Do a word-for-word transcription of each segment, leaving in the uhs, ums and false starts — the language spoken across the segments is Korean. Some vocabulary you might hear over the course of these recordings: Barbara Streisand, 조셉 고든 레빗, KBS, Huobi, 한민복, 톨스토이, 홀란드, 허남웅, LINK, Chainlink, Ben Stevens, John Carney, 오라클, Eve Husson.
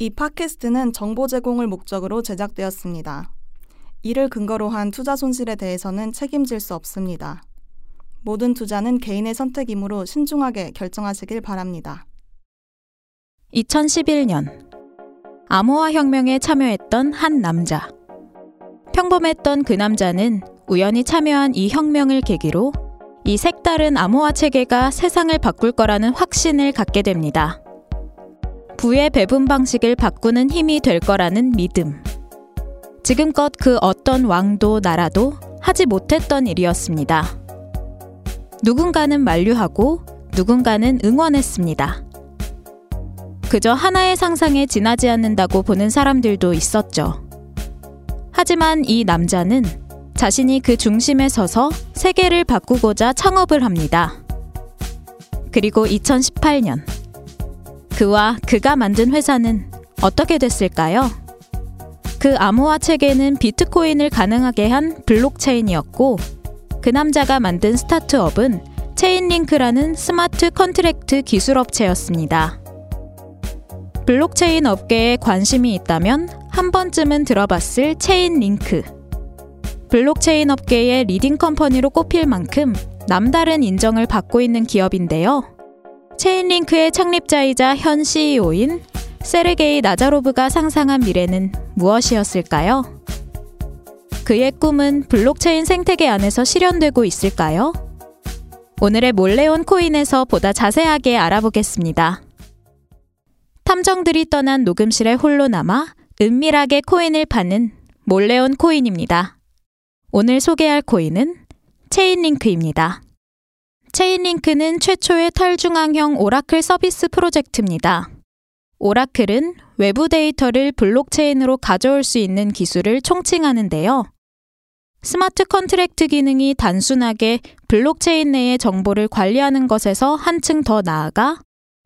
이 팟캐스트는 정보 제공을 목적으로 제작되었습니다. 이를 근거로 한 투자 손실에 대해서는 책임질 수 없습니다. 모든 투자는 개인의 선택이므로 신중하게 결정하시길 바랍니다. 이천십일 년 암호화 혁명에 참여했던 한 남자. 평범했던 그 남자는 우연히 참여한 이 혁명을 계기로 이 색다른 암호화 체계가 세상을 바꿀 거라는 확신을 갖게 됩니다. 부의 배분 방식을 바꾸는 힘이 될 거라는 믿음. 지금껏 그 어떤 왕도 나라도 하지 못했던 일이었습니다. 누군가는 만류하고 누군가는 응원했습니다. 그저 하나의 상상에 지나지 않는다고 보는 사람들도 있었죠. 하지만 이 남자는 자신이 그 중심에 서서 세계를 바꾸고자 창업을 합니다. 그리고 이천십팔 년, 그와 그가 만든 회사는 어떻게 됐을까요? 그 암호화 체계는 비트코인을 가능하게 한 블록체인이었고, 그 남자가 만든 스타트업은 체인링크라는 스마트 컨트랙트 기술업체였습니다. 블록체인 업계에 관심이 있다면 한 번쯤은 들어봤을 체인링크. 블록체인 업계의 리딩 컴퍼니로 꼽힐 만큼 남다른 인정을 받고 있는 기업인데요. 체인링크의 창립자이자 현 씨이오인 세르게이 나자로브가 상상한 미래는 무엇이었을까요? 그의 꿈은 블록체인 생태계 안에서 실현되고 있을까요? 오늘의 몰래온 코인에서 보다 자세하게 알아보겠습니다. 탐정들이 떠난 녹음실에 홀로 남아 은밀하게 코인을 파는 몰래온 코인입니다. 오늘 소개할 코인은 체인링크입니다. 체인링크는 최초의 탈중앙형 오라클 서비스 프로젝트입니다. 오라클은 외부 데이터를 블록체인으로 가져올 수 있는 기술을 총칭하는데요. 스마트 컨트랙트 기능이 단순하게 블록체인 내의 정보를 관리하는 것에서 한층 더 나아가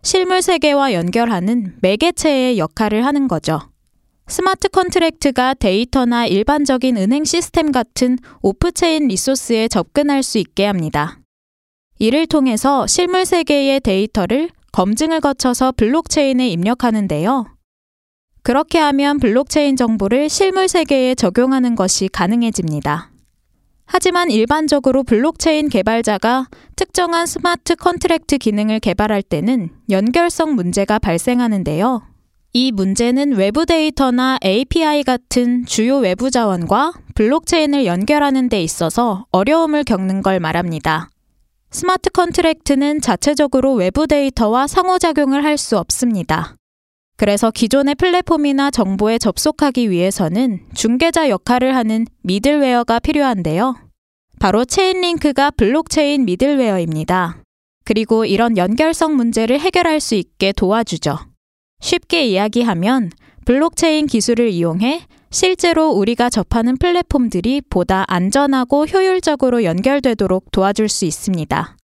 실물 세계와 연결하는 매개체의 역할을 하는 거죠. 스마트 컨트랙트가 데이터나 일반적인 은행 시스템 같은 오프체인 리소스에 접근할 수 있게 합니다. 이를 통해서 실물 세계의 데이터를 검증을 거쳐서 블록체인에 입력하는데요. 그렇게 하면 블록체인 정보를 실물 세계에 적용하는 것이 가능해집니다. 하지만 일반적으로 블록체인 개발자가 특정한 스마트 컨트랙트 기능을 개발할 때는 연결성 문제가 발생하는데요. 이 문제는 외부 데이터나 에이피아이 같은 주요 외부 자원과 블록체인을 연결하는 데 있어서 어려움을 겪는 걸 말합니다. 스마트 컨트랙트는 자체적으로 외부 데이터와 상호작용을 할 수 없습니다. 그래서 기존의 플랫폼이나 정보에 접속하기 위해서는 중개자 역할을 하는 미들웨어가 필요한데요. 바로 체인링크가 블록체인 미들웨어입니다. 그리고 이런 연결성 문제를 해결할 수 있게 도와주죠. 쉽게 이야기하면 블록체인 기술을 이용해 실제로 우리가 접하는 플랫폼들이 보다 안전하고 효율적으로 연결되도록 도와줄 수 있습니다.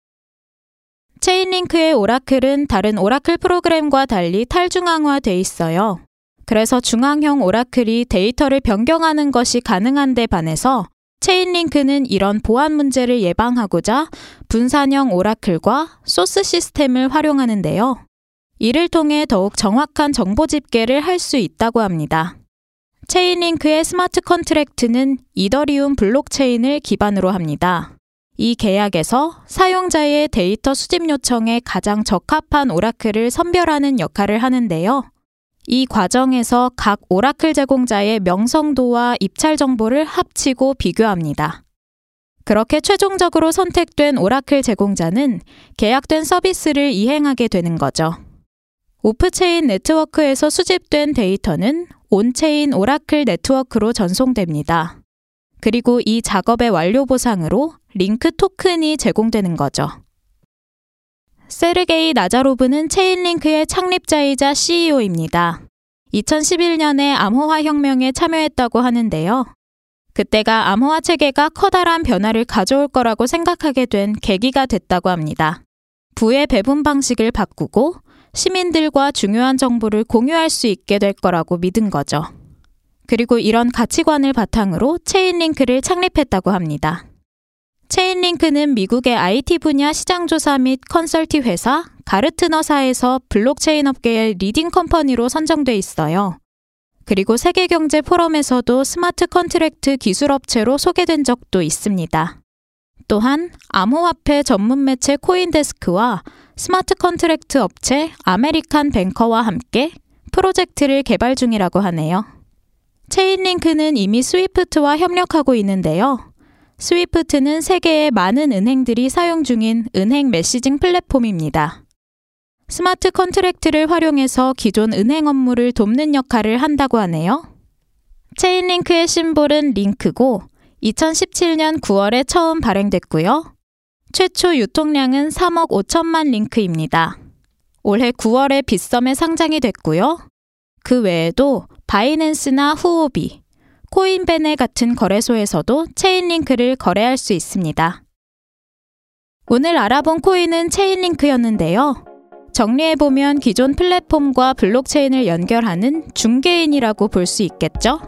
체인링크의 오라클은 다른 오라클 프로그램과 달리 탈중앙화돼 있어요. 그래서 중앙형 오라클이 데이터를 변경하는 것이 가능한 데 반해서 체인링크는 이런 보안 문제를 예방하고자 분산형 오라클과 소스 시스템을 활용하는데요. 이를 통해 더욱 정확한 정보 집계를 할 수 있다고 합니다. 체인링크의 스마트 컨트랙트는 이더리움 블록체인을 기반으로 합니다. 이 계약에서 사용자의 데이터 수집 요청에 가장 적합한 오라클을 선별하는 역할을 하는데요. 이 과정에서 각 오라클 제공자의 명성도와 입찰 정보를 합치고 비교합니다. 그렇게 최종적으로 선택된 오라클 제공자는 계약된 서비스를 이행하게 되는 거죠. 오프체인 네트워크에서 수집된 데이터는 온체인 오라클 네트워크로 전송됩니다. 그리고 이 작업의 완료 보상으로 링크 토큰이 제공되는 거죠. 세르게이 나자로브는 체인링크의 창립자이자 씨이오입니다. 이천십일 년에 암호화 혁명에 참여했다고 하는데요. 그때가 암호화 체계가 커다란 변화를 가져올 거라고 생각하게 된 계기가 됐다고 합니다. 부의 배분 방식을 바꾸고 시민들과 중요한 정보를 공유할 수 있게 될 거라고 믿은 거죠. 그리고 이런 가치관을 바탕으로 체인링크를 창립했다고 합니다. 체인링크는 미국의 아이티 분야 시장조사 및 컨설팅 회사 가르트너사에서 블록체인 업계의 리딩 컴퍼니로 선정돼 있어요. 그리고 세계경제 포럼에서도 스마트 컨트랙트 기술업체로 소개된 적도 있습니다. 또한 암호화폐 전문 매체 코인데스크와 스마트 컨트랙트 업체 아메리칸 뱅커와 함께 프로젝트를 개발 중이라고 하네요. 체인링크는 이미 스위프트와 협력하고 있는데요. 스위프트는 세계의 많은 은행들이 사용 중인 은행 메시징 플랫폼입니다. 스마트 컨트랙트를 활용해서 기존 은행 업무를 돕는 역할을 한다고 하네요. 체인링크의 심볼은 링크고 이천십칠년 구월에 처음 발행됐고요. 최초 유통량은 삼억 오천만 링크입니다. 올해 구월에 빗썸에 상장이 됐고요. 그 외에도 바이낸스나 후오비, 코인베네 같은 거래소에서도 체인링크를 거래할 수 있습니다. 오늘 알아본 코인은 체인링크였는데요. 정리해보면 기존 플랫폼과 블록체인을 연결하는 중개인이라고 볼 수 있겠죠?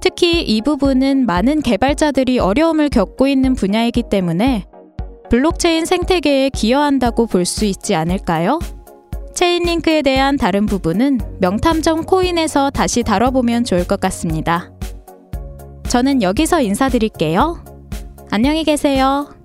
특히 이 부분은 많은 개발자들이 어려움을 겪고 있는 분야이기 때문에 블록체인 생태계에 기여한다고 볼 수 있지 않을까요? 체인링크에 대한 다른 부분은 명탐정 코인에서 다시 다뤄보면 좋을 것 같습니다. 저는 여기서 인사드릴게요. 안녕히 계세요.